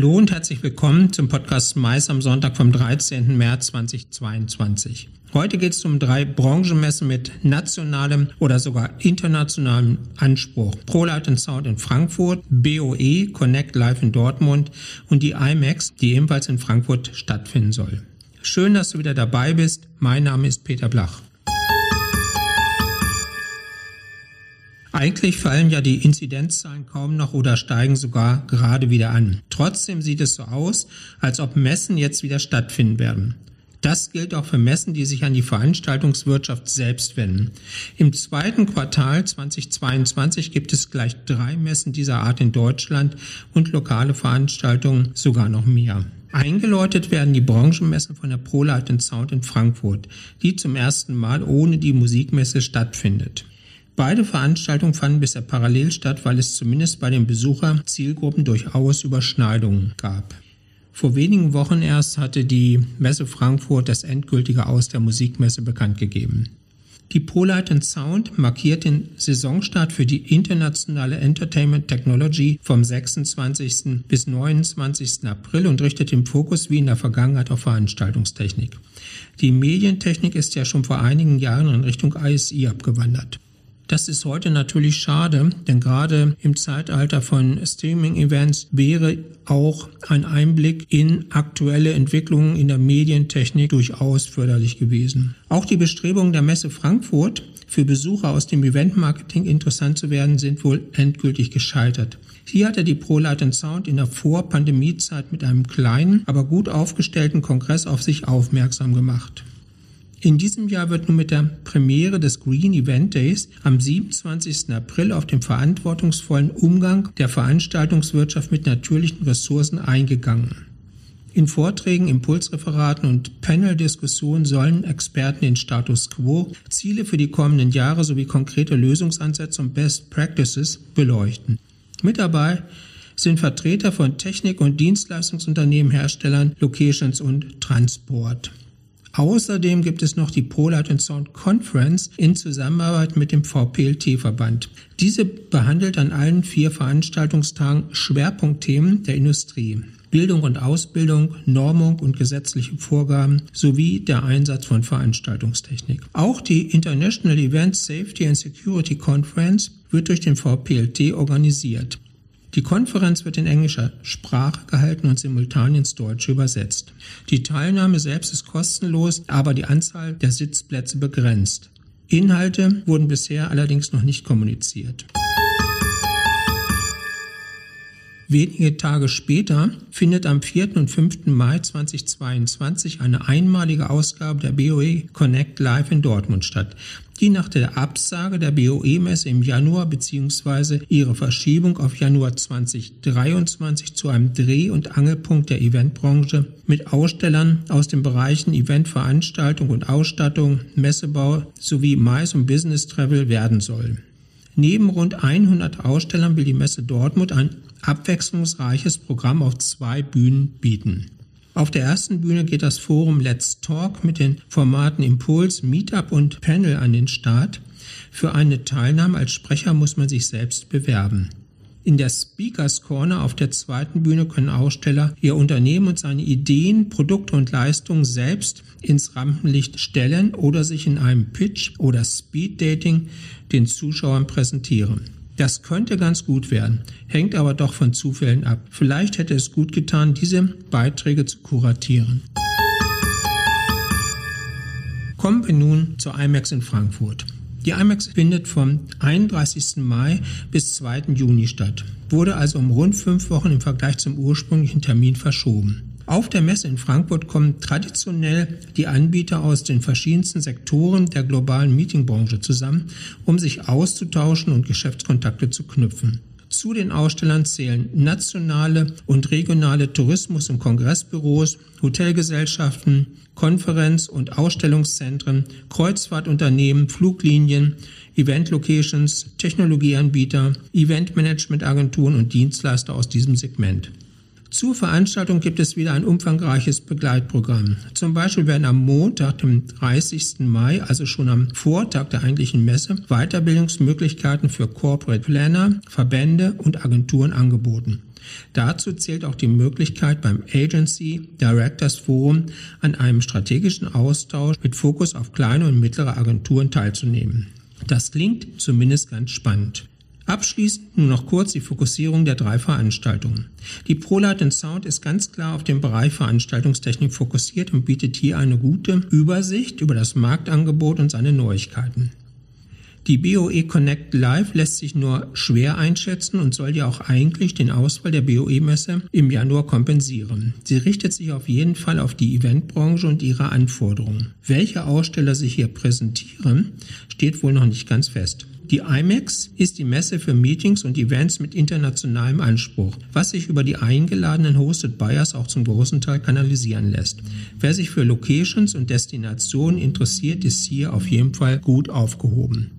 Hallo und herzlich willkommen zum Podcast MICE am Sonntag vom 13. März 2022. Heute geht es um 3 Branchenmessen mit nationalem oder sogar internationalem Anspruch. ProLight & Sound in Frankfurt, BOE, Connect Live in Dortmund und die IMEX, die ebenfalls in Frankfurt stattfinden soll. Schön, dass du wieder dabei bist. Mein Name ist Peter Blach. Eigentlich fallen ja die Inzidenzzahlen kaum noch oder steigen sogar gerade wieder an. Trotzdem sieht es so aus, als ob Messen jetzt wieder stattfinden werden. Das gilt auch für Messen, die sich an die Veranstaltungswirtschaft selbst wenden. Im zweiten Quartal 2022 gibt es gleich 3 Messen dieser Art in Deutschland und lokale Veranstaltungen sogar noch mehr. Eingeläutet werden die Branchenmessen von der ProLight & Sound in Frankfurt, die zum ersten Mal ohne die Musikmesse stattfindet. Beide Veranstaltungen fanden bisher parallel statt, weil es zumindest bei den Besucherzielgruppen durchaus Überschneidungen gab. Vor wenigen Wochen erst hatte die Messe Frankfurt das endgültige Aus der Musikmesse bekannt gegeben. Die ProLight & Sound markiert den Saisonstart für die internationale Entertainment Technology vom 26. bis 29. April und richtet den Fokus wie in der Vergangenheit auf Veranstaltungstechnik. Die Medientechnik ist ja schon vor einigen Jahren in Richtung ISI abgewandert. Das ist heute natürlich schade, denn gerade im Zeitalter von Streaming-Events wäre auch ein Einblick in aktuelle Entwicklungen in der Medientechnik durchaus förderlich gewesen. Auch die Bestrebungen der Messe Frankfurt, für Besucher aus dem Event-Marketing interessant zu werden, sind wohl endgültig gescheitert. Hier hatte die ProLight & Sound in der Vor-Pandemie-Zeit mit einem kleinen, aber gut aufgestellten Kongress auf sich aufmerksam gemacht. In diesem Jahr wird nun mit der Premiere des Green Event Days am 27. April auf den verantwortungsvollen Umgang der Veranstaltungswirtschaft mit natürlichen Ressourcen eingegangen. In Vorträgen, Impulsreferaten und Panel-Diskussionen sollen Experten den Status Quo, Ziele für die kommenden Jahre sowie konkrete Lösungsansätze und Best Practices beleuchten. Mit dabei sind Vertreter von Technik- und Dienstleistungsunternehmen, Herstellern, Locations und Transport. Außerdem gibt es noch die ProLight & Sound Conference in Zusammenarbeit mit dem VPLT-Verband. Diese behandelt an allen 4 Veranstaltungstagen Schwerpunktthemen der Industrie: Bildung und Ausbildung, Normung und gesetzliche Vorgaben sowie der Einsatz von Veranstaltungstechnik. Auch die International Event Safety and Security Conference wird durch den VPLT organisiert. Die Konferenz wird in englischer Sprache gehalten und simultan ins Deutsche übersetzt. Die Teilnahme selbst ist kostenlos, aber die Anzahl der Sitzplätze begrenzt. Inhalte wurden bisher allerdings noch nicht kommuniziert. Wenige Tage später findet am 4. und 5. Mai 2022 eine einmalige Ausgabe der BOE Connect Live in Dortmund statt, die nach der Absage der BOE-Messe im Januar bzw. ihrer Verschiebung auf Januar 2023 zu einem Dreh- und Angelpunkt der Eventbranche mit Ausstellern aus den Bereichen Eventveranstaltung und Ausstattung, Messebau sowie MICE und Business Travel werden soll. Neben rund 100 Ausstellern will die Messe Dortmund ein abwechslungsreiches Programm auf 2 Bühnen bieten. Auf der ersten Bühne geht das Forum Let's Talk mit den Formaten Impuls, Meetup und Panel an den Start. Für eine Teilnahme als Sprecher muss man sich selbst bewerben. In der Speakers Corner auf der zweiten Bühne können Aussteller ihr Unternehmen und seine Ideen, Produkte und Leistungen selbst ins Rampenlicht stellen oder sich in einem Pitch oder Speed Dating den Zuschauern präsentieren. Das könnte ganz gut werden, hängt aber doch von Zufällen ab. Vielleicht hätte es gut getan, diese Beiträge zu kuratieren. Kommen wir nun zur IMEX in Frankfurt. Die IMEX findet vom 31. Mai bis 2. Juni statt, wurde also um rund 5 Wochen im Vergleich zum ursprünglichen Termin verschoben. Auf der Messe in Frankfurt kommen traditionell die Anbieter aus den verschiedensten Sektoren der globalen Meetingbranche zusammen, um sich auszutauschen und Geschäftskontakte zu knüpfen. Zu den Ausstellern zählen nationale und regionale Tourismus- und Kongressbüros, Hotelgesellschaften, Konferenz- und Ausstellungszentren, Kreuzfahrtunternehmen, Fluglinien, Event-Locations, Technologieanbieter, Eventmanagementagenturen und Dienstleister aus diesem Segment. Zur Veranstaltung gibt es wieder ein umfangreiches Begleitprogramm. Zum Beispiel werden am Montag, dem 30. Mai, also schon am Vortag der eigentlichen Messe, Weiterbildungsmöglichkeiten für Corporate Planner, Verbände und Agenturen angeboten. Dazu zählt auch die Möglichkeit, beim Agency Directors Forum an einem strategischen Austausch mit Fokus auf kleine und mittlere Agenturen teilzunehmen. Das klingt zumindest ganz spannend. Abschließend nur noch kurz die Fokussierung der drei Veranstaltungen. Die ProLight & Sound ist ganz klar auf den Bereich Veranstaltungstechnik fokussiert und bietet hier eine gute Übersicht über das Marktangebot und seine Neuigkeiten. Die BOE Connect Live lässt sich nur schwer einschätzen und soll ja auch eigentlich den Ausfall der BOE-Messe im Januar kompensieren. Sie richtet sich auf jeden Fall auf die Eventbranche und ihre Anforderungen. Welche Aussteller sich hier präsentieren, steht wohl noch nicht ganz fest. Die IMEX ist die Messe für Meetings und Events mit internationalem Anspruch, was sich über die eingeladenen Hosted Buyers auch zum großen Teil kanalisieren lässt. Wer sich für Locations und Destinationen interessiert, ist hier auf jeden Fall gut aufgehoben.